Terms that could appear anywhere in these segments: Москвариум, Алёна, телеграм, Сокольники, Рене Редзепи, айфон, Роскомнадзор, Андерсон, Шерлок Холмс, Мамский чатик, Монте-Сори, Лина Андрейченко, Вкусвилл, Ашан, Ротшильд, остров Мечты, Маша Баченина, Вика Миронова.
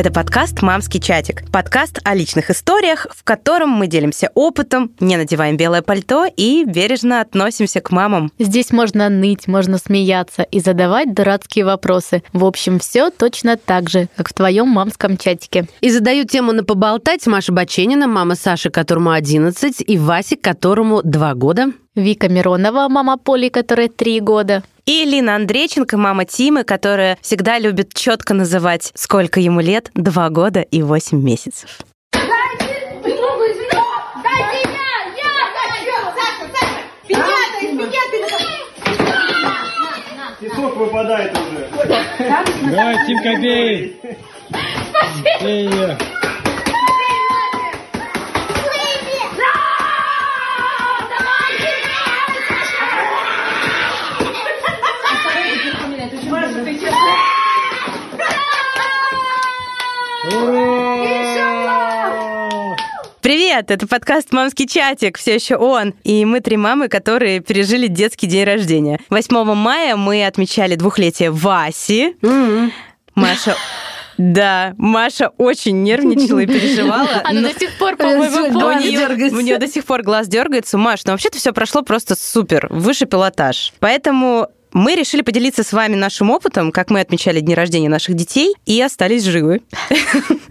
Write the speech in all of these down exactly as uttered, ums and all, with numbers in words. Это подкаст «Мамский чатик». Подкаст о личных историях, в котором мы делимся опытом, не надеваем белое пальто и бережно относимся к мамам. Здесь можно ныть, можно смеяться и задавать дурацкие вопросы. В общем, все точно так же, как в твоем мамском чатике. И задаю тему на поболтать Маша Баченина, мама Саши, которому одиннадцать, и Васи, которому два года. Вика Миронова, мама Поли, которой три года. И Лина Андрейченко, мама Тимы, которая всегда любит четко называть, сколько ему лет, два года и восемь месяцев. Песок выпадает уже. Давай, Тимка, бей! Бей ее! Привет! Это подкаст «Мамский чатик», все еще он. И мы три мамы, которые пережили детский день рождения. восьмого мая мы отмечали двухлетие Васи. Mm-hmm. Маша... Да, Маша очень нервничала и переживала. Она но... до сих пор, по-моему, глаз дергается. У нее до сих пор глаз дергается. Маш, но вообще-то все прошло просто супер, выше пилотаж. Поэтому... Мы решили поделиться с вами нашим опытом, как мы отмечали дни рождения наших детей, и остались живы.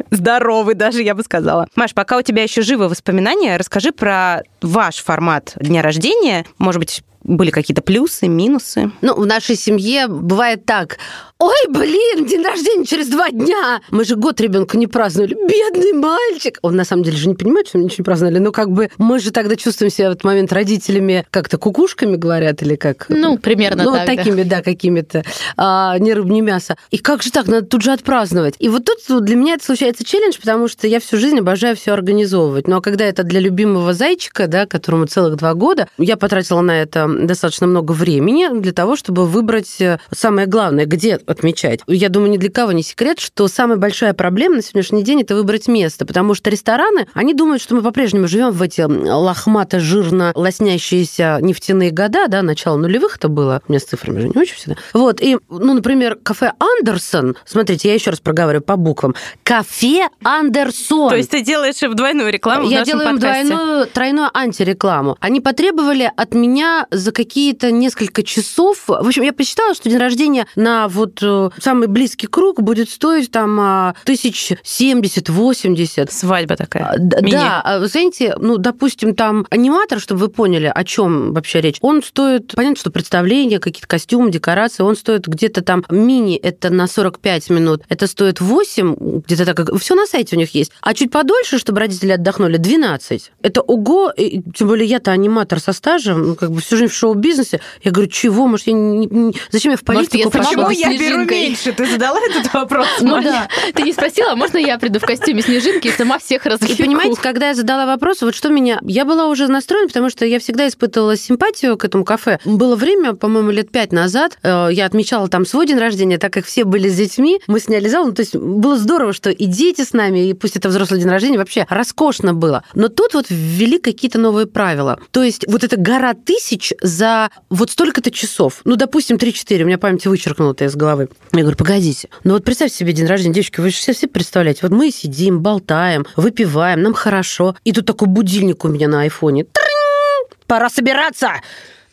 Здоровы даже, я бы сказала. Маш, пока у тебя еще живы воспоминания, расскажи про ваш формат дня рождения. Может быть, были какие-то плюсы, минусы? Ну, в нашей семье бывает так. Ой, блин, день рождения через два дня! Мы же год ребенка не праздновали. Бедный мальчик! Он на самом деле же не понимает, что мы ничего не праздновали. Но как бы мы же тогда чувствуем себя в этот момент родителями как-то кукушками, говорят, или как? Ну, примерно ну, так. Ну, вот такими, да, да какими-то. А, ни рыб, ни мясо. И как же так? Надо тут же отпраздновать. И вот тут для меня это случается челлендж, потому что я всю жизнь обожаю все организовывать. Ну, а когда это для любимого зайчика, да, которому целых два года, я потратила на это достаточно много времени для того, чтобы выбрать самое главное, где отмечать. Я думаю, ни для кого не секрет, что самая большая проблема на сегодняшний день — это выбрать место, потому что рестораны, они думают, что мы по-прежнему живем в эти лохмато-жирно лоснящиеся нефтяные года, да, начало нулевых это было, у меня с цифрами же не очень всегда. Вот, и, ну, например, кафе «Андерсон», смотрите, я еще раз проговариваю по буквам, кафе «Андерсон». То есть ты делаешь им двойную рекламу в нашем подкасте? Я делаю двойную, тройную антирекламу. Они потребовали от меня за какие-то несколько часов, в общем, я посчитала, что день рождения на вот самый близкий круг будет стоить там тысяч семьдесят-восемьдесят. Свадьба такая. Мини. Да, знаете, ну, допустим, там аниматор, чтобы вы поняли, о чем вообще речь, он стоит, понятно, что представление, какие-то костюмы, декорации, он стоит где-то там мини, это на сорок пять минут, это стоит восемь, где-то так, все на сайте у них есть. А чуть подольше, чтобы родители отдохнули, двенадцать. Это ого, и, тем более я-то аниматор со стажем, как бы всю жизнь в шоу-бизнесе. Я говорю, чего, может, я не, не... зачем я в политику пошла? Беру меньше. Ты задала этот вопрос, ну да. Ты не спросила, можно я приду в костюме снежинки и сама всех развлеку? И понимаете, когда я задала вопрос, вот что меня... Я была уже настроена, потому что я всегда испытывала симпатию к этому кафе. Было время, по-моему, лет пять назад, я отмечала там свой день рождения, так как все были с детьми, мы сняли зал, ну, то есть было здорово, что и дети с нами, и пусть это взрослый день рождения, вообще роскошно было. Но тут вот ввели какие-то новые правила. То есть вот эта гора тысяч за вот столько-то часов. Ну, допустим, три-четыре, у меня память вычеркнула-то из головы. Я говорю, погодите, ну вот представьте себе день рождения, девочки, вы же все, все представляете, вот мы сидим, болтаем, выпиваем, нам хорошо, и тут такой будильник у меня на айфоне. Тринь! Пора собираться!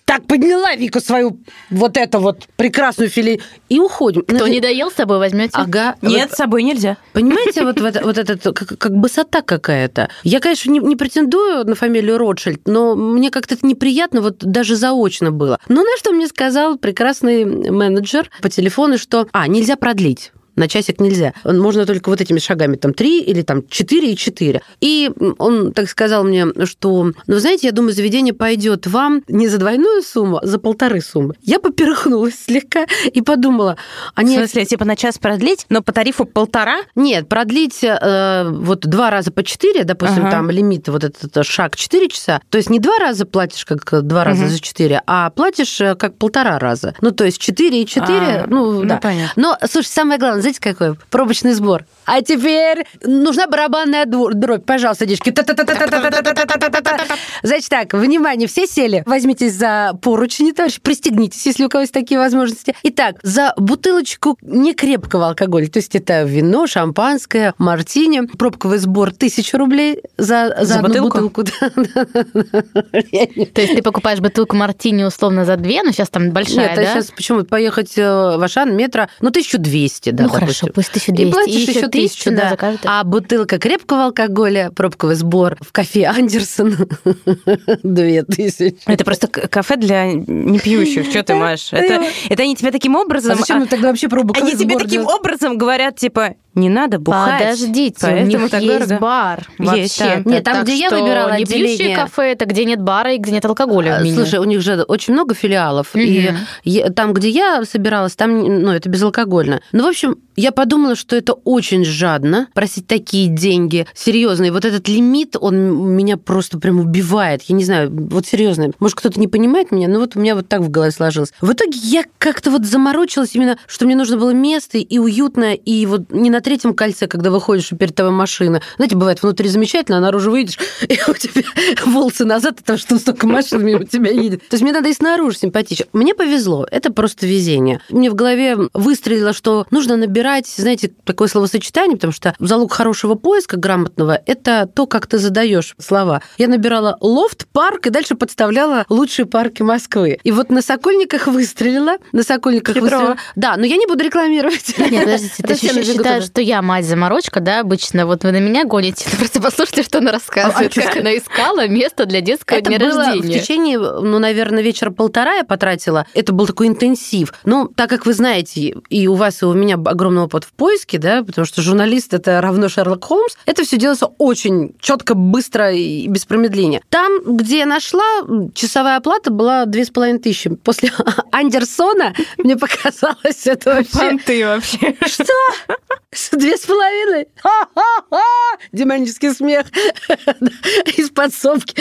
Так подняла Вика свою вот эту вот прекрасную филе и уходим. Кто знаете, не доел, с собой возьмете? Ага. Нет, вот, с собой нельзя. Понимаете, вот, вот, вот это как, как высота какая-то. Я, конечно, не, не претендую на фамилию Ротшильд, но мне как-то это неприятно, вот даже заочно было. Но на что мне сказал прекрасный менеджер по телефону, что, а, нельзя продлить. На часик нельзя. Можно только вот этими шагами, там, три или там четыре и четыре. И он так сказал мне, что, ну, знаете, я думаю, заведение пойдет вам не за двойную сумму, а за полторы суммы. Я поперхнулась слегка и подумала... Они... В смысле, типа на час продлить, но по тарифу полтора? Нет, продлить э, вот два раза по четыре, допустим, ага. Там лимит, вот этот шаг четыре часа. То есть не два раза платишь, как два раза угу. за четыре, а платишь как полтора раза. Ну, то есть четыре и четыре, а, ну, да. Ну, понятно. Но, слушай, самое главное, знаете, какой? Пробочный сбор. А теперь нужна барабанная дробь. Пожалуйста, девочки. Значит так, внимание, все сели. Возьмитесь за поручни, товарищи, пристегнитесь, если у кого есть такие возможности. Итак, за бутылочку некрепкого алкоголя, то есть это вино, шампанское, мартини, пробковый сбор тысяча рублей за, за, за одну бутылку. То есть ты покупаешь бутылку мартини условно за две, но сейчас там большая, да? Нет, сейчас почему? Поехать в Ашан, метро, ну, тысяча двести, да, ну, хорошо, пусть тысяча двести. И платишь еще тысячу, да. А бутылка крепкого алкоголя, пробковый сбор в кафе Андерсон две тысячи. Это просто кафе для непьющих, что ты, Маш? Это они тебе таким образом... А зачем тогда вообще пробковый сбор? Они тебе таким образом говорят, типа, не надо бухать. Подождите, у них есть бар вообще. Нет, там, где я выбирала отделение. Непьющие кафе, это где нет бара и где нет алкоголя. Слушай, у них же очень много филиалов. И там, где я собиралась, там, ну, это безалкогольно. Ну, в общем, я подумала, что это очень жадно, просить такие деньги, серьезные. Вот этот лимит, он меня просто прям убивает. Я не знаю, вот серьезно. Может, кто-то не понимает меня, но вот у меня вот так в голове сложилось. В итоге я как-то вот заморочилась именно, что мне нужно было место и уютное, и вот не на третьем кольце, когда выходишь, и перед тобой машина. Знаете, бывает, внутри замечательно, а наружу выйдешь, и у тебя волосы назад, потому что столько машин мимо тебя едет. То есть мне надо и снаружи симпатично. Мне повезло, это просто везение. Мне в голове выстрелило, что нужно набирать, знаете, такое словосочетание, потому что залог хорошего поиска, грамотного, это то, как ты задаешь слова. Я набирала лофт, парк, и дальше подставляла лучшие парки Москвы. И вот на Сокольниках выстрелила, на Сокольниках Хитро. выстрелила. Да, но я не буду рекламировать. Нет, подождите, ты считаешь, что я мать-заморочка, да, обычно? Вот вы на меня гоните. Просто послушайте, что она рассказывает, как она искала место для детского дня рождения. Это было в течение, ну, наверное, вечера полтора я потратила. Это был такой интенсив. Но так как вы знаете, и у вас, и у меня огромный опыт в поиске, да, потому что журналист — это равно Шерлок Холмс, это все делается очень четко, быстро и без промедления. Там, где я нашла, часовая оплата была две с половиной тысячи. После Андерсона мне показалось это вообще... Понты вообще. Что? Две с половиной? Ха-ха-ха! Демонический смех из подсобки.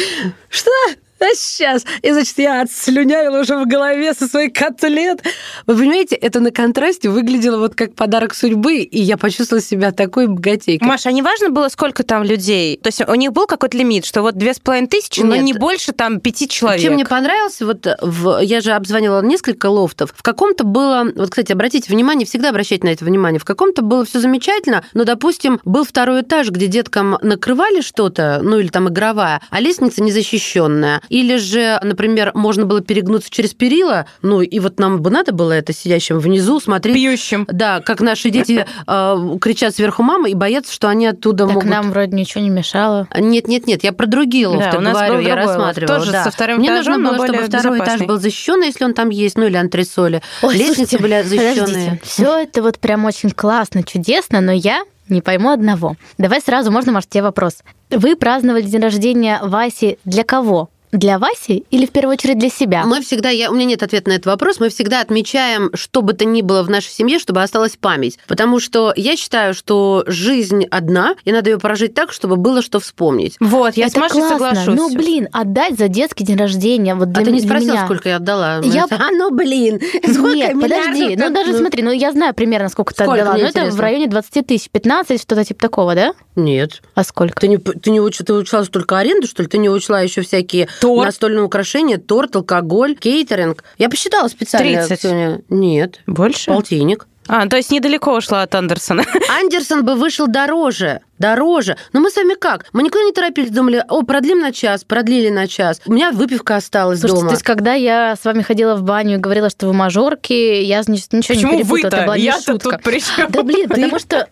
Что? А сейчас. И, значит, я отслюнявила уже в голове со своих котлет. Вы понимаете, это на контрасте выглядело вот как подарок судьбы, и я почувствовала себя такой богатейкой. Маша, а не важно было, сколько там людей? То есть у них был какой-то лимит, что вот две с половиной тысячи, но не больше там пяти человек? Чем мне понравилось, вот в... я же обзванивала несколько лофтов. В каком-то было... Вот, кстати, обратите внимание, всегда обращайте на это внимание. В каком-то было все замечательно, но, допустим, был второй этаж, где деткам накрывали что-то, ну или там игровая, а лестница незащищенная. Или же, например, можно было перегнуться через перила, ну, и вот нам бы надо было это сидящим внизу смотреть. Пьющим. Да, как наши дети э, кричат сверху мамы и боятся, что они оттуда так могут... Так нам вроде ничего не мешало. Нет-нет-нет, я про другие лофты да, говорю, я рассматривала. Тоже да. Со вторым Мне этажом, нужно было, чтобы второй безопасный. Этаж был защищен, если он там есть, ну, или антресоли. Ой, лестницы слушайте, были защищенные. Все это вот прям очень классно, чудесно, но я не пойму одного. Давай сразу, можно, Маш, тебе вопрос. Вы праздновали день рождения Васи для кого? Для Васи или в первую очередь для себя? Мы всегда, я, у меня нет ответа на этот вопрос, мы всегда отмечаем, что бы то ни было в нашей семье, чтобы осталась память. Потому что я считаю, что жизнь одна, и надо ее прожить так, чтобы было что вспомнить. Вот, я это с Машей классно. Соглашусь. Ну, блин, отдать за детский день рождения вот для меня. А ты не спросила, меня. Сколько я отдала? Я... А, ну, блин, сколько Нет, подожди, ну, даже ну... смотри, ну, я знаю примерно, сколько ты сколько отдала. Ну, это в районе двадцать тысяч, пятнадцать, что-то типа такого, да? Нет. А сколько? Ты не, ты не уч... ты учла только аренду, что ли? Ты не учла еще всякие... Торт. Настольные украшения, торт, алкоголь, кейтеринг. Я посчитала специально. тридцать? Нет. Больше? Полтинник. А, то есть недалеко ушла от Андерсона. Андерсон бы вышел дороже. Дороже. Но мы с вами как? Мы никуда не торопились, думали, о, продлим на час, продлили на час. У меня выпивка осталась Слушайте, дома. То есть когда я с вами ходила в баню и говорила, что вы мажорки, я ничего Почему не перепутала. Почему вы-то? Была Я-то тут при чем? Да, блин, потому что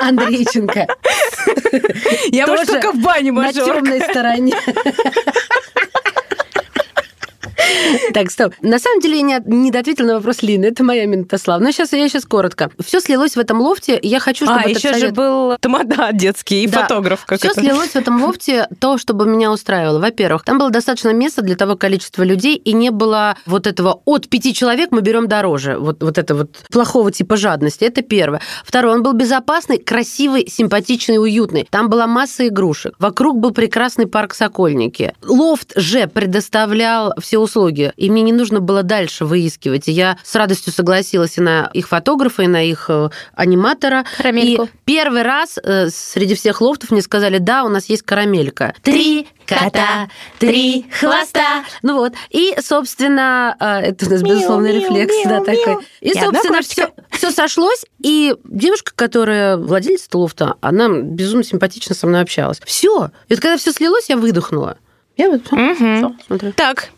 Андрейченко. Я, может, только в бане мажорка. На темной стороне. Так, стоп. На самом деле, я не доответила на вопрос Лины. Это моя минута славы. Но сейчас я сейчас коротко. Все слилось в этом лофте. Я хочу, чтобы а, этот еще совет... же был тамада детский и да. фотограф. Как Все это. Слилось в этом лофте то, чтобы меня устраивало. Во-первых, там было достаточно места для того количества людей, и не было вот этого от пяти человек мы берем дороже. Вот, вот это вот плохого типа жадности. Это первое. Второе, он был безопасный, красивый, симпатичный, уютный. Там была масса игрушек. Вокруг был прекрасный парк Сокольники. Лофт же предоставлял все услуги услуги. И мне не нужно было дальше выискивать. И я с радостью согласилась и на их фотографа, и на их аниматора. Карамельку. И первый раз среди всех лофтов мне сказали, да, у нас есть карамелька. Три кота, три хвоста. Ну вот. И, собственно, это у нас мил, безусловный мил, рефлекс, мил, да, мил. Такой. И, и собственно, все, все сошлось. И девушка, которая владелец лофта, она безумно симпатично со мной общалась. Все. И вот когда все слилось, я выдохнула. Я вот угу. смотрю. Так.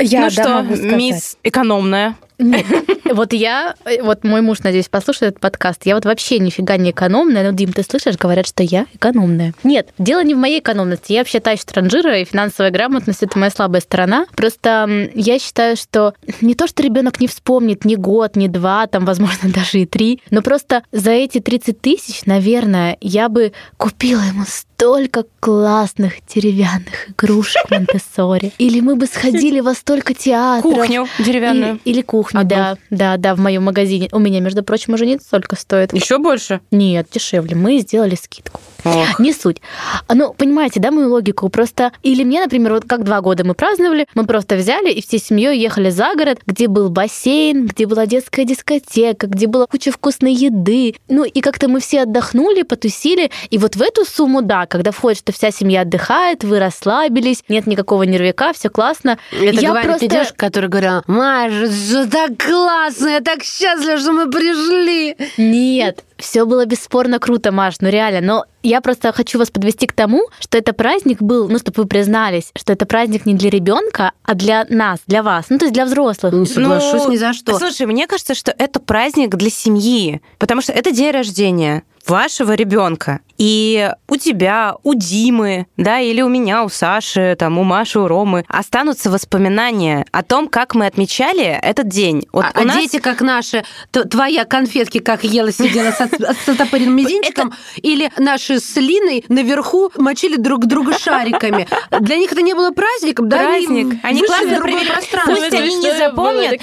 Я, ну да, что, мисс экономная. Нет, вот я, вот мой муж, надеюсь, послушает этот подкаст, я вот вообще нифига не экономная, но, Дим, ты слышишь, говорят, что я экономная. Нет, дело не в моей экономности, я вообще та еще транжира, и финансовая грамотность – это моя слабая сторона. Просто я считаю, что не то, что ребенок не вспомнит ни год, ни два, там, возможно, даже и три, но просто за эти тридцать тысяч, наверное, я бы купила ему столько классных деревянных игрушек Монте-Сори. Или мы бы сходили во столько театров. Кухню деревянную. И, или кухню. Одну. Да, да, да, в моем магазине. У меня, между прочим, уже не столько стоит. Еще больше? Нет, дешевле. Мы сделали скидку. Ох. Не суть. Ну, понимаете, да, мою логику? Просто... Или мне, например, вот как два года мы праздновали, мы просто взяли и всей семьей ехали за город, где был бассейн, где была детская дискотека, где была куча вкусной еды. Ну, и как-то мы все отдохнули, потусили. И вот в эту сумму, да, когда входит, что вся семья отдыхает, вы расслабились, нет никакого нервяка, все классно. Это я говорит просто... девушка, которая говорила, Маша, так классно, я так счастлива, что мы пришли. Нет, все было бесспорно круто, Маш, ну реально, но я просто хочу вас подвести к тому, что это праздник был, ну, чтобы вы признались, что это праздник не для ребенка, а для нас, для вас, ну, то есть для взрослых. Не соглашусь ну, ни за что. Слушай, мне кажется, что это праздник для семьи, потому что это день рождения вашего ребенка. И у тебя, у Димы, да, или у меня, у Саши, там, у Маши, у Ромы останутся воспоминания о том, как мы отмечали этот день. Вот а, у а нас... дети, как наши, то, твоя конфетки, как ела, сидела с оттопыренным мизинчиком, или наши с Линой наверху мочили друг друга шариками. Для них это не было праздником, да? Праздник. Они классно провели пространство. Пусть они не запомнят.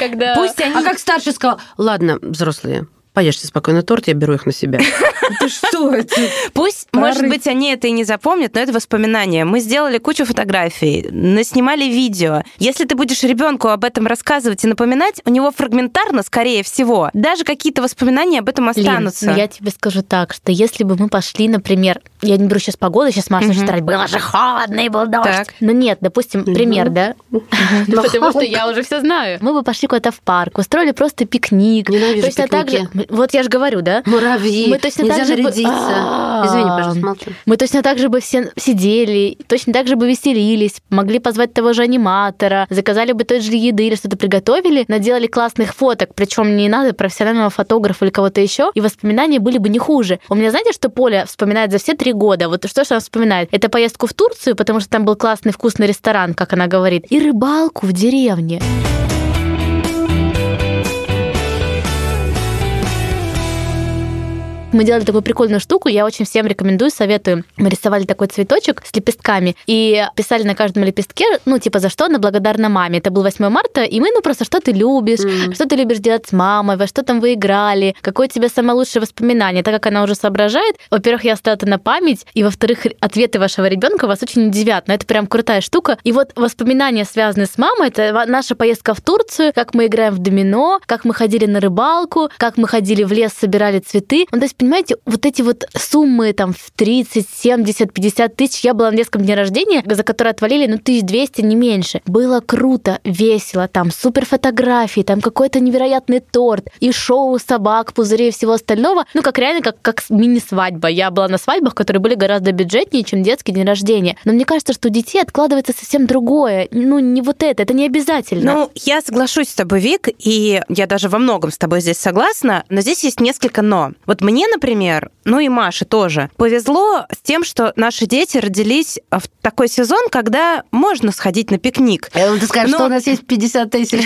А как старший сказал, ладно, взрослые, поешьте спокойно торт, я беру их на себя. Это что это? Пусть, Пары. может быть, они это и не запомнят, но это воспоминания. Мы сделали кучу фотографий, наснимали видео. Если ты будешь ребенку об этом рассказывать и напоминать, у него фрагментарно, скорее всего, даже какие-то воспоминания об этом останутся. Лин, ну я тебе скажу так, что если бы мы пошли, например, я не беру сейчас погоду, сейчас Маша начнет орать, было же холодно и был дождь. Так. Ну нет, допустим, пример, да? Потому что я уже все знаю. Мы бы пошли куда-то в парк, устроили просто пикник. Ненавижу пикники. Вот я же говорю, да? Муравьи, мы точно нельзя зарядиться. Бы... Извини, пожалуйста, молчу. Мы точно так же бы все сидели, точно так же бы веселились, могли позвать того же аниматора, заказали бы той же еды или что-то приготовили, наделали классных фоток, причем не надо профессионального фотографа или кого-то еще, и воспоминания были бы не хуже. У меня, знаете, что Поля вспоминает за все три года? Вот что же она вспоминает? Это поездку в Турцию, потому что там был классный вкусный ресторан, как она говорит, и рыбалку в деревне. Мы делали такую прикольную штуку, я очень всем рекомендую, советую. Мы рисовали такой цветочек с лепестками и писали на каждом лепестке, ну, типа, за что она благодарна маме. Это был восьмое марта, и мы, ну, просто, что ты любишь, mm. что ты любишь делать с мамой, во что там вы играли, какое у тебя самое лучшее воспоминание. Так как она уже соображает, во-первых, я оставила это на память, и, во-вторых, ответы вашего ребенка вас очень удивят. Но это прям крутая штука. И вот воспоминания, связанные с мамой, это наша поездка в Турцию, как мы играем в домино, как мы ходили на рыбалку, как мы ходили в лес, собирали цветы. Ну, то есть, понимаете, вот эти вот суммы там в тридцать, семьдесят, пятьдесят тысяч, я была на детском дне рождения, за которые отвалили, ну, тысяча двести, не меньше. Было круто, весело, там супер фотографии, там какой-то невероятный торт, и шоу собак, пузырей и всего остального. Ну, как реально, как, как мини-свадьба. Я была на свадьбах, которые были гораздо бюджетнее, чем детский день рождения. Но мне кажется, что у детей откладывается совсем другое. Ну, не вот это, это не обязательно. Ну, я соглашусь с тобой, Вик, и я даже во многом с тобой здесь согласна, но здесь есть несколько «но». Вот мне, например, ну и Маше тоже, повезло с тем, что наши дети родились в такой сезон, когда можно сходить на пикник. Ты скажешь, но... что у нас есть пятьдесят тысяч.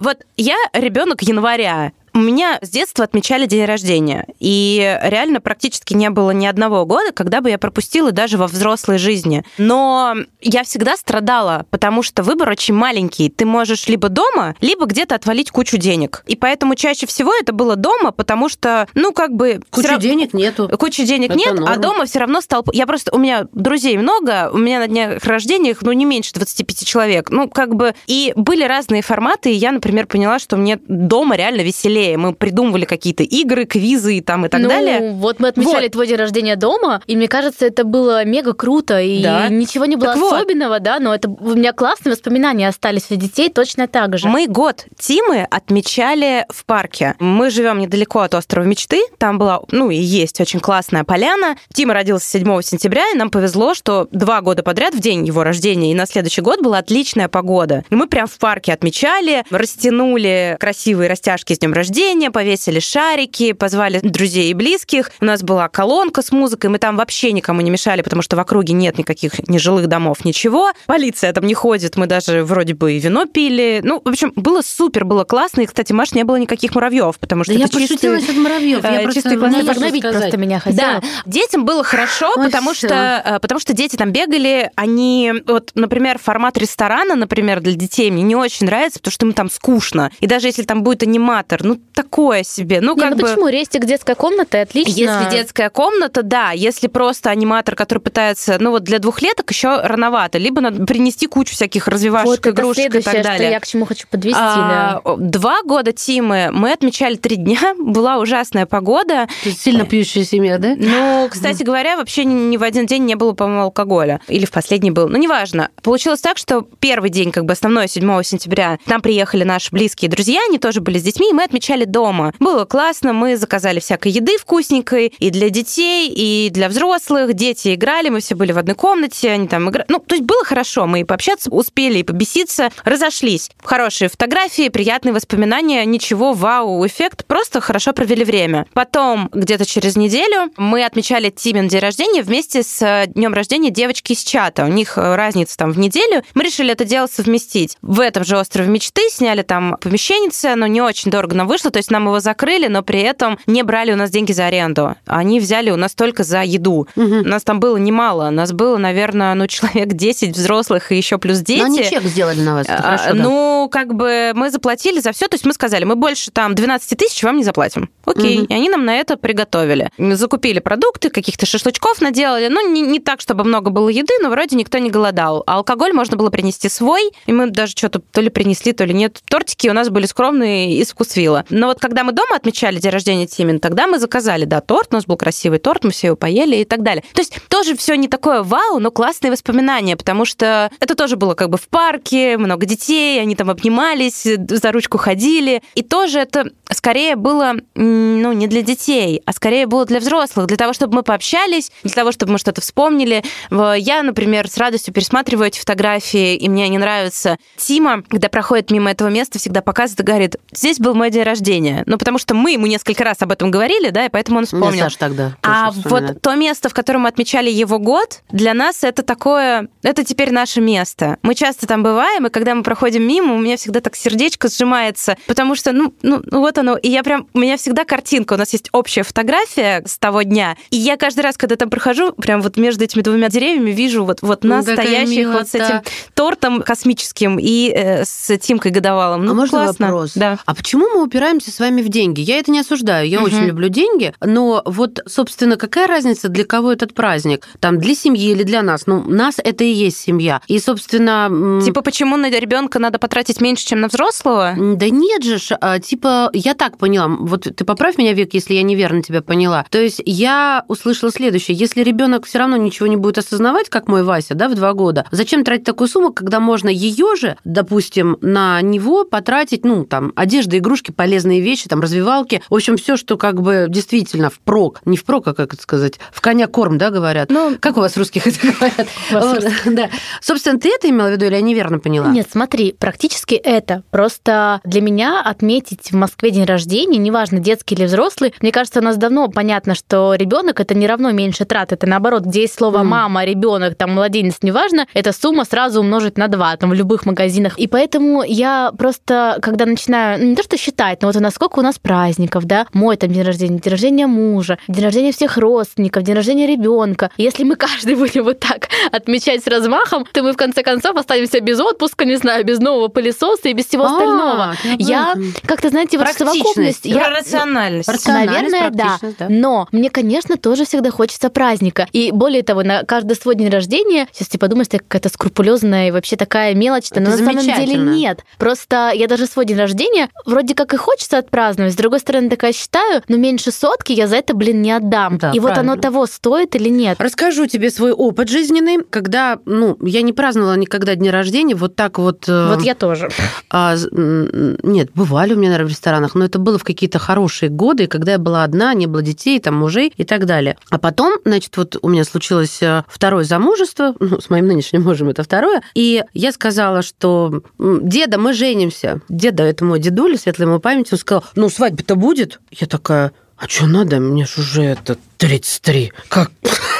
Вот я ребенок января. У меня с детства отмечали день рождения, и реально практически не было ни одного года, когда бы я пропустила даже во взрослой жизни. Но я всегда страдала, потому что выбор очень маленький. Ты можешь либо дома, либо где-то отвалить кучу денег. И поэтому чаще всего это было дома, потому что, ну, как бы... Кучу равно... денег нету. Кучу денег это нет, норма. А дома все равно стал... Я просто... У меня друзей много, у меня на днях рождения, ну, не меньше двадцати пяти человек. Ну, как бы... И были разные форматы, и я, например, поняла, что мне дома реально веселее. Мы придумывали какие-то игры, квизы там, и так ну, далее. Ну, вот мы отмечали вот. твой день рождения дома, и мне кажется, это было мега круто, и да. ничего не было так особенного, вот. да, но это у меня классные воспоминания остались у детей точно так же. Мы год Тимы отмечали в парке. Мы живем недалеко от острова Мечты, там была, ну, и есть очень классная поляна. Тима родился седьмого сентября, и нам повезло, что два года подряд в день его рождения и на следующий год была отличная погода. И мы прям в парке отмечали, растянули красивые растяжки с днем рождения, повесили шарики, позвали друзей и близких. У нас была колонка с музыкой, мы там вообще никому не мешали, потому что в округе нет никаких нежилых домов, ничего. Полиция там не ходит, мы даже вроде бы и вино пили. Ну, в общем, было супер, было классно. И, кстати, Маш, не было никаких муравьев, потому что да это я чистые... от муравьев. Я э, чистые классные погнобить просто меня хотела. Да, детям было хорошо, Ой, потому, что, потому что дети там бегали, они... Вот, например, формат ресторана, например, для детей мне не очень нравится, потому что им там скучно. И даже если там будет аниматор, ну, такое себе. Ну, не, как ну бы... почему? Рестик, детская комната, отлично. Если детская комната, да. Если просто аниматор, который пытается... Ну, вот для двухлеток еще рановато. Либо надо принести кучу всяких развивашек, вот игрушек и так далее. Вот это следующее, что я к чему хочу подвести. А, да. Два года Тимы мы отмечали три дня. Была ужасная погода. Сильно пьющая семья, да? Ну, кстати говоря, вообще ни в один день не было, по-моему, алкоголя. Или в последний был. Ну, неважно. Получилось так, что первый день, как бы основной, седьмого сентября, там приехали наши близкие друзья, они тоже были с детьми, и мы отмечали дома. Было классно, мы заказали всякой еды вкусненькой и для детей, и для взрослых. Дети играли, мы все были в одной комнате, они там играли. Ну, то есть было хорошо, мы и пообщаться успели, и побеситься, разошлись. Хорошие фотографии, приятные воспоминания, ничего, вау-эффект, просто хорошо провели время. Потом, где-то через неделю, мы отмечали Тимин день рождения вместе с днем рождения девочки из чата. У них разница там в неделю. Мы решили это дело совместить. В этом же острове Мечты сняли там помещеннице, оно не очень дорого нам вышло, то есть нам его закрыли, но при этом не брали у нас деньги за аренду. Они взяли у нас только за еду. Угу. Нас там было немало. Нас было, наверное, ну, человек десять взрослых и еще плюс дети. Но они чек сделали на вас. Хорошо, а, да. Ну, как бы мы заплатили за все, то есть мы сказали, мы больше там двенадцать тысяч вам не заплатим. Окей. Угу. И они нам на это приготовили. Закупили продукты, каких-то шашлычков наделали. Ну, не, не так, чтобы много было еды, но вроде никто не голодал. А алкоголь можно было принести свой, и мы даже что-то то ли принесли, то ли нет. Тортики у нас были скромные из вкусвилла. Но вот когда мы дома отмечали день рождения Тимин, тогда мы заказали, да, торт, у нас был красивый торт, мы все его поели и так далее. То есть тоже все не такое вау, но классные воспоминания, потому что это тоже было как бы в парке, много детей, они там обнимались, за ручку ходили. И тоже это скорее было, ну, не для детей, а скорее было для взрослых, для того, чтобы мы пообщались, для того, чтобы мы что-то вспомнили. Я, например, с радостью пересматриваю эти фотографии, и мне они нравятся. Тима, когда проходит мимо этого места, всегда показывает и говорит, здесь был мой день рождения. Ну, потому что мы ему несколько раз об этом говорили, да, и поэтому он вспомнил. Мне Саша тогда а вот то место, в котором мы отмечали его год, для нас это такое... Это теперь наше место. Мы часто там бываем, и когда мы проходим мимо, у меня всегда так сердечко сжимается, потому что, ну, ну вот оно. И я прям... У меня всегда картинка. У нас есть общая фотография с того дня. И я каждый раз, когда там прохожу, прям вот между этими двумя деревьями вижу вот, вот нас, ну, стоящих вот с этим тортом космическим и э, с Тимкой годовалым. Ну, а можно классно. Вопрос? Да. А почему мы упираемся с вами в деньги? Я это не осуждаю. Я угу. очень люблю деньги. Но вот, собственно, какая разница, для кого этот праздник? Там, для семьи или для нас? Ну, нас это и есть семья. И, собственно... Типа, почему на ребенка надо потратить меньше, чем на взрослого? Да нет же. Типа, я так поняла. Вот ты поправь меня, Вик, если я неверно тебя поняла. То есть я услышала следующее. Если ребенок все равно ничего не будет осознавать, как мой Вася, да, в два года, зачем тратить такую сумму, когда можно ее же, допустим, на него потратить, ну, там, одежда, игрушки, полезные вещи, там, развивалки. В общем, все, что как бы действительно впрок. Не впрок, а как это сказать? В коня корм, да, говорят? Ну, как у вас русских это говорят? Вот, да. Собственно, ты это имела в виду или я неверно поняла? Нет, смотри, практически это. Просто для меня отметить в Москве день рождения рождения, неважно, детский или взрослый, мне кажется, у нас давно понятно, что ребенок это не равно меньше трат, это наоборот, здесь слово mm. мама, ребенок, там младенец, неважно, эта сумма сразу умножить на два, там в любых магазинах. И поэтому я просто, когда начинаю, ну, не то что считать, но вот насколько у нас праздников, да, мой там день рождения, день рождения мужа, день рождения всех родственников, день рождения ребенка. Если мы каждый будем вот так отмечать с размахом, то мы в конце концов останемся без отпуска, не знаю, без нового пылесоса и без всего остального. Я как-то, знаете, вот совокупность... Рациональность. Наверное, да. Но мне, конечно, тоже всегда хочется праздника. И более того, на каждый свой день рождения, сейчас типа думаешь, ты какая-то скрупулезная и вообще такая мелочь-то, но на самом деле нет. Просто я даже свой день рождения вроде как и хочется отпраздновать, с другой стороны, такая считаю, но меньше сотки я за это, блин, не отдам. Да, и правильно. Вот оно того стоит или нет. Расскажу тебе свой опыт жизненный, когда, ну, я не праздновала никогда дни рождения, вот так вот... Вот я тоже. А, нет, бывали у меня, наверное, в ресторанах, но это было в какие-то хорошие годы, когда я была одна, не было детей, там, мужей и так далее. А потом, значит, вот у меня случилось второе замужество, ну, с моим нынешним мужем это второе, и я сказала, что деда, мы женимся. Деда, это мой дедуля, светлая ему память, он сказал, ну, свадьба-то будет? Я такая... А что надо? Мне же уже это тридцать три. Как?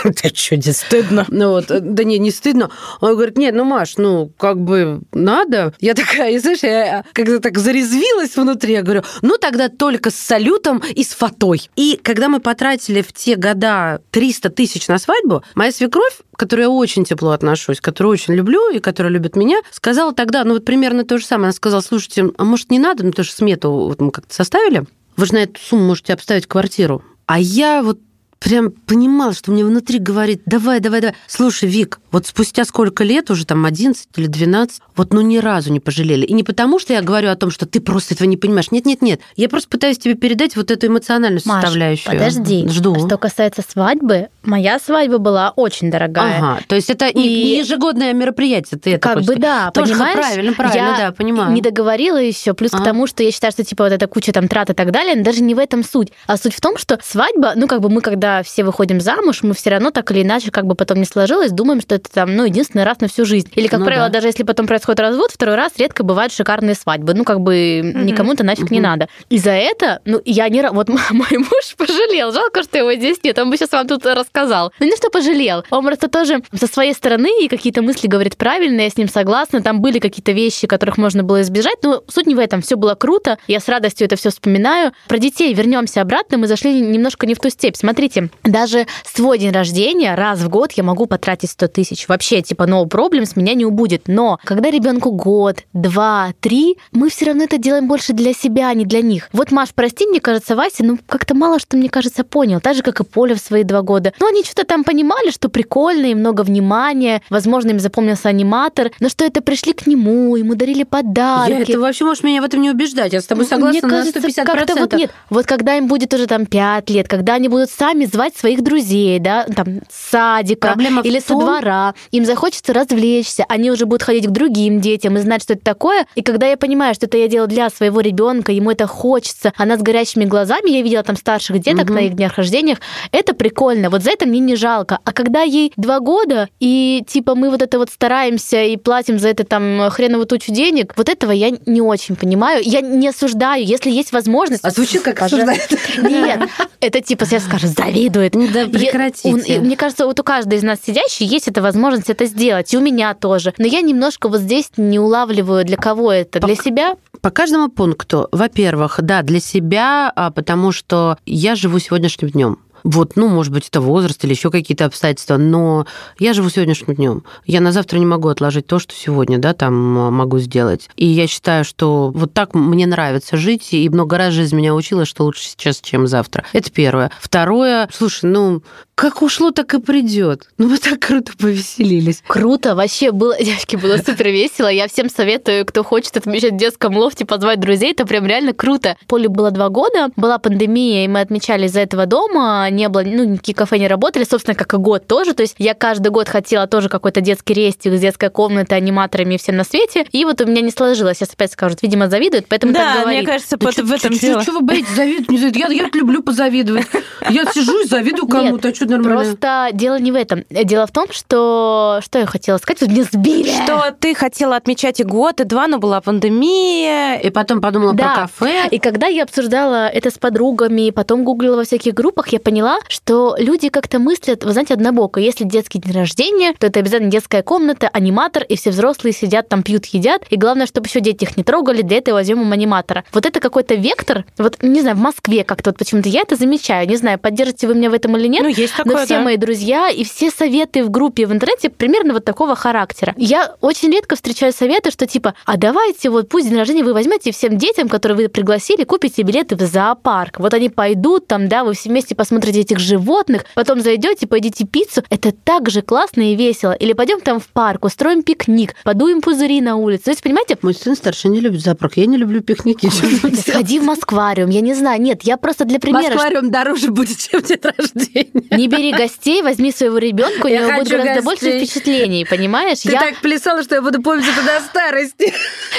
Ты что, не стыдно? Ну вот, да не, не стыдно. Он говорит, нет, ну, Маш, ну, как бы надо. Я такая, и знаешь, я как-то так зарезвилась внутри. Я говорю, ну, тогда только с салютом и с фатой. И когда мы потратили в те года триста тысяч на свадьбу, моя свекровь, к которой я очень тепло отношусь, которую очень люблю и которая любит меня, сказала тогда, ну, вот примерно то же самое. Она сказала, слушайте, а может, не надо? Ну, потому что смету вот мы как-то составили. Вы же на эту сумму можете обставить квартиру. А я вот прям понимала, что мне внутри говорит, давай, давай, давай. Слушай, Вик, вот спустя сколько лет, уже там одиннадцать или двенадцать, вот ну ни разу не пожалели. И не потому, что я говорю о том, что ты просто этого не понимаешь. Нет-нет-нет, я просто пытаюсь тебе передать вот эту эмоциональную Маш, составляющую. Подожди. Жду. Что касается свадьбы, моя свадьба была очень дорогая. Ага, то есть это и... не ежегодное мероприятие, ты это как хочешь бы да, тоже понимаешь? Правильно, правильно, я да, понимаю. Я не договорила еще, плюс а? К тому, что я считаю, что типа вот эта куча там трат и так далее, даже не в этом суть. А суть в том, что свадьба, ну как бы мы когда все выходим замуж, мы все равно так или иначе, как бы потом не сложилось, думаем, что это там, ну, единственный раз на всю жизнь. Или, как ну, правило, да. даже если потом происходит развод, второй раз редко бывают шикарные свадьбы. Ну, как бы mm-hmm. никому-то нафиг mm-hmm. не надо. И за это, ну, я не... Вот мой муж пожалел. Жалко, что его здесь нет. Он бы сейчас вам тут рассказал. Ну, не что пожалел. Он просто тоже со своей стороны и какие-то мысли говорит правильно, я с ним согласна. Там были какие-то вещи, которых можно было избежать, но суть не в этом. Все было круто. Я с радостью это все вспоминаю. Про детей вернемся обратно. Мы зашли немножко не в ту степь. Смотрите, даже свой день рождения раз в год я могу потратить сто тысяч. Вообще, типа, no problem, с меня не убудет. Но когда ребенку год, два, три, мы все равно это делаем больше для себя, а не для них. Вот, Маш, прости, мне кажется, Вася, ну, как-то мало что, мне кажется, понял. Так же, как и Поля в свои два года. Ну, они что-то там понимали, что прикольно, и много внимания. Возможно, им запомнился аниматор. Но что это пришли к нему, ему дарили подарки. Я, это вообще можешь меня в этом не убеждать. Я с тобой согласна мне кажется, на сто пятьдесят процентов. Как-то вот нет. Вот когда им будет уже там пять лет, когда они будут сами звать своих друзей, да, там, с садика или со двора. Им захочется развлечься, они уже будут ходить к другим детям и знать, что это такое. И когда я понимаю, что это я делаю для своего ребенка, ему это хочется, она с горящими глазами, я видела там старших деток угу. на их днях рождениях, это прикольно, вот за это мне не жалко. А когда ей два года, и типа мы вот это вот стараемся и платим за это там хреновую тучу денег, вот этого я не очень понимаю. Я не осуждаю, если есть возможность... А звучит как осуждает. Нет, это типа, я скажу, завидую. Да прекратите. Я, он, мне кажется, вот у каждой из нас сидящей есть эта возможность это сделать. И у меня тоже. Но я немножко вот здесь не улавливаю, для кого это. Для по, себя? По каждому пункту. Во-первых, да, для себя, потому что я живу сегодняшним днем. Вот, ну, может быть, это возраст или еще какие-то обстоятельства, но я живу сегодняшним днем. Я на завтра не могу отложить то, что сегодня, да, там могу сделать. И я считаю, что вот так мне нравится жить, и много раз жизнь меня учила, что лучше сейчас, чем завтра. Это первое. Второе, слушай, ну, как ушло, так и придет. Ну, мы так круто повеселились. Круто, вообще было, девочки, было супер весело. Я всем советую, кто хочет отмечать в детском лофте, позвать друзей, это прям реально круто. Поле было два года, была пандемия, и мы отмечали из-за этого дома, не было, ну, никакие кафе не работали, собственно, как и год тоже. То есть я каждый год хотела тоже какой-то детский рестик с детской комнатой, аниматорами и всем на свете. И вот у меня не сложилось. Сейчас опять скажут, видимо, завидуют, поэтому да, так говорит. Да, мне кажется, ну, в этом дело. Что вы боитесь? Завидуют, не завидуют? Я, я люблю позавидовать. Я сижу и завидую кому-то. Нет, а что нормально? Просто дело не в этом. Дело в том, что... Что я хотела сказать? Вы меня сбили. Что ты хотела отмечать и год, и два, но была пандемия. И потом подумала да. про кафе. И когда я обсуждала это с подругами, потом гуглила во всяких группах, я поняла, что люди как-то мыслят, вы знаете, однобоко. Если детский день рождения, то это обязательно детская комната, аниматор, и все взрослые сидят там, пьют, едят. И главное, чтобы еще дети их не трогали, для этого возьмем им аниматора. Вот это какой-то вектор, вот, не знаю, в Москве как-то вот почему-то я это замечаю. Не знаю, поддержите вы меня в этом или нет, ну, есть такое, но все да. мои друзья и все советы в группе в интернете примерно вот такого характера. Я очень редко встречаю советы, что типа, а давайте вот пусть день рождения вы возьмете всем детям, которые вы пригласили, купите билеты в зоопарк. Вот они пойдут там, да, вы все вместе посмотрите этих животных, потом зайдете, поедите пиццу. Это так же классно и весело. Или пойдем там в парк, устроим пикник, подуем пузыри на улице. То есть, понимаете? Мой сын старший не любит зоопарк, я не люблю пикники. Сходи в Москвариум, я не знаю. Нет, я просто для примера... Москвариум дороже будет, чем день рождения. Не бери гостей, возьми своего ребенка, у него будет гораздо больше впечатлений, понимаешь? Ты так плясала, что я буду помнить это до старости.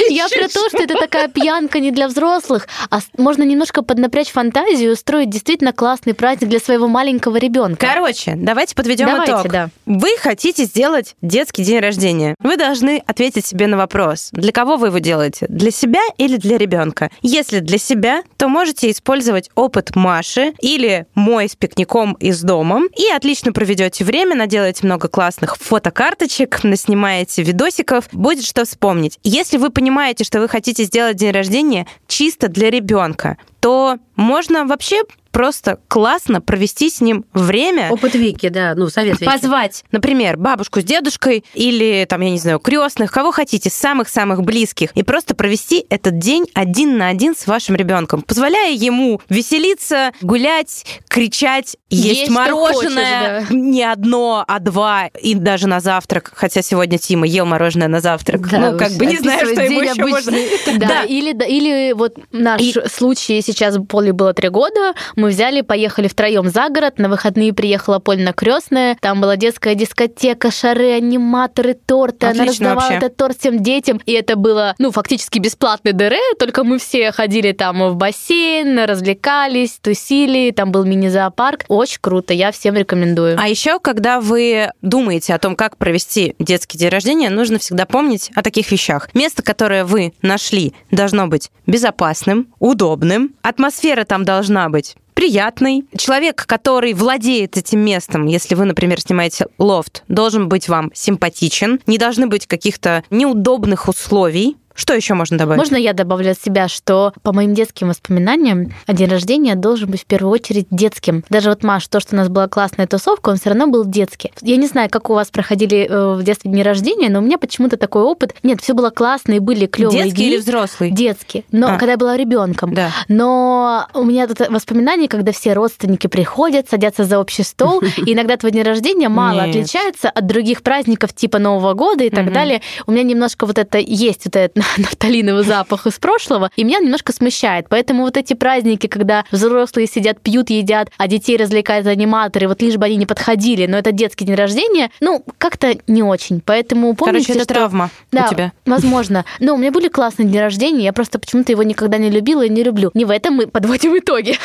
Я про то, что это такая пьянка не для взрослых, а можно немножко поднапрячь фантазию и устроить действительно классный праздник для своего маленького ребенка. Короче, давайте подведем давайте, итог. Да. Вы хотите сделать детский день рождения. Вы должны ответить себе на вопрос, для кого вы его делаете? Для себя или для ребенка? Если для себя, то можете использовать опыт Маши или мой с пикником и с домом, и отлично проведете время, наделаете много классных фотокарточек, наснимаете видосиков, будет что вспомнить. Если вы понимаете, что вы хотите сделать день рождения чисто для ребенка, то можно вообще просто классно провести с ним время. Опыт Вики, да, ну, совет Вики. Позвать, например, бабушку с дедушкой или, там, я не знаю, крестных, кого хотите, самых-самых близких, и просто провести этот день один на один с вашим ребенком, позволяя ему веселиться, гулять, кричать, есть, есть мороженое, хочешь, да. не одно, а два, и даже на завтрак, хотя сегодня Тима ел мороженое на завтрак. Да, ну, как бы не знаю, что ему еще можно. Да, да. Или, да, или вот наш и... случай сейчас Поле было три года, мы Мы взяли, поехали втроем за город, на выходные приехала Поль на крестная, там была детская дискотека, шары, аниматоры, торты. Отлично, она раздавала вообще. Этот торт всем детям, и это было, ну, фактически бесплатный дыре, только мы все ходили там в бассейн, развлекались, тусили, там был мини-зоопарк. Очень круто, я всем рекомендую. А еще, когда вы думаете о том, как провести детский день рождения, нужно всегда помнить о таких вещах. Место, которое вы нашли, должно быть безопасным, удобным, атмосфера там должна быть приятный. Человек, который владеет этим местом, если вы, например, снимаете лофт, должен быть вам симпатичен, не должны быть каких-то неудобных условий. Что еще можно добавить? Можно я добавлю от себя, что по моим детским воспоминаниям день рождения должен быть в первую очередь детским. Даже вот, Маш, то, что у нас была классная тусовка, он все равно был детский. Я не знаю, как у вас проходили в детстве дни рождения, но у меня почему-то такой опыт. Нет, все было классно и были клевые детские дни. Детский или взрослый? Детский. Но а. когда я была ребенком. Да. Но у меня тут воспоминания, когда все родственники приходят, садятся за общий стол, и иногда твой день рождения мало отличается от других праздников типа Нового года и так далее. У меня немножко вот это есть, вот это нафталиновый запах из прошлого, и меня немножко смущает. Поэтому вот эти праздники, когда взрослые сидят, пьют, едят, а детей развлекают аниматоры, вот лишь бы они не подходили, но это детский день рождения, ну, как-то не очень. Поэтому помните, Короче, это что... травма да, у тебя. Возможно. Но у меня были классные дни рождения, я просто почему-то его никогда не любила и не люблю. Не в этом мы подводим итоги.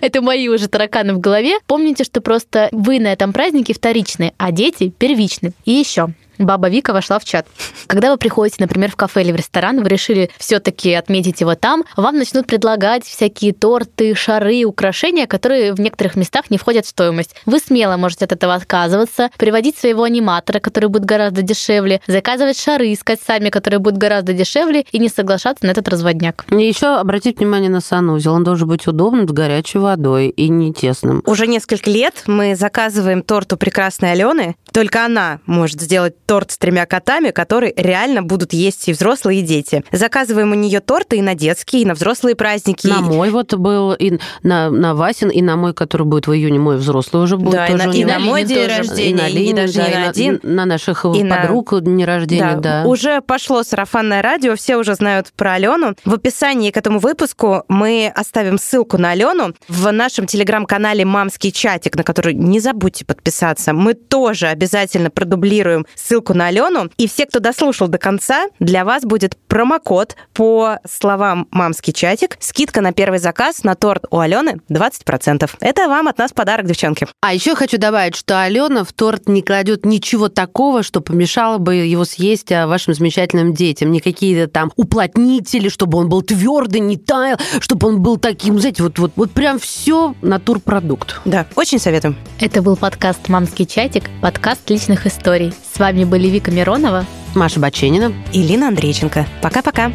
Это мои уже тараканы в голове. Помните, что просто вы на этом празднике вторичны, а дети первичны. И еще. Баба Вика вошла в чат. Когда вы приходите, например, в кафе или в ресторан, вы решили все-таки отметить его там, вам начнут предлагать всякие торты, шары, украшения, которые в некоторых местах не входят в стоимость. Вы смело можете от этого отказываться, приводить своего аниматора, который будет гораздо дешевле, заказывать шары, искать сами, которые будут гораздо дешевле, и не соглашаться на этот разводняк. И еще обратить внимание на санузел. Он должен быть удобным, с горячей водой и не тесным. Уже несколько лет мы заказываем торт у прекрасной Алены. Только она может сделать торт с тремя котами, который реально будут есть и взрослые, и дети. Заказываем у нее торты и на детские, и на взрослые праздники. На мой вот был, и на, на Васин, и на мой, который будет в июне, мой взрослый уже будет. Да, тоже и на, и на мой день тоже. Рождения, и на Лине, и даже да, не на один. На, на наших и подруг на... дни рождения, да. да. Уже пошло сарафанное радио, все уже знают про Алёну. В описании к этому выпуску мы оставим ссылку на Алёну в нашем телеграм-канале «Мамский чатик», на который не забудьте подписаться. Мы тоже обязательно продублируем ссылку на Алёну. И все, кто дослушал до конца, для вас будет промокод по словам «Мамский чатик». Скидка на первый заказ на торт у Алёны двадцать процентов. Это вам от нас подарок, девчонки. А еще хочу добавить, что Алёна в торт не кладет ничего такого, что помешало бы его съесть вашим замечательным детям. Никакие там уплотнители, чтобы он был твердый, не таял, чтобы он был таким, знаете, вот, вот, вот прям все натурпродукт. Да, очень советуем. Это был подкаст «Мамский чатик», подкаст личных историй. С вами были Вика Миронова, Маша Баченина и Лина Андрейченко. Пока-пока.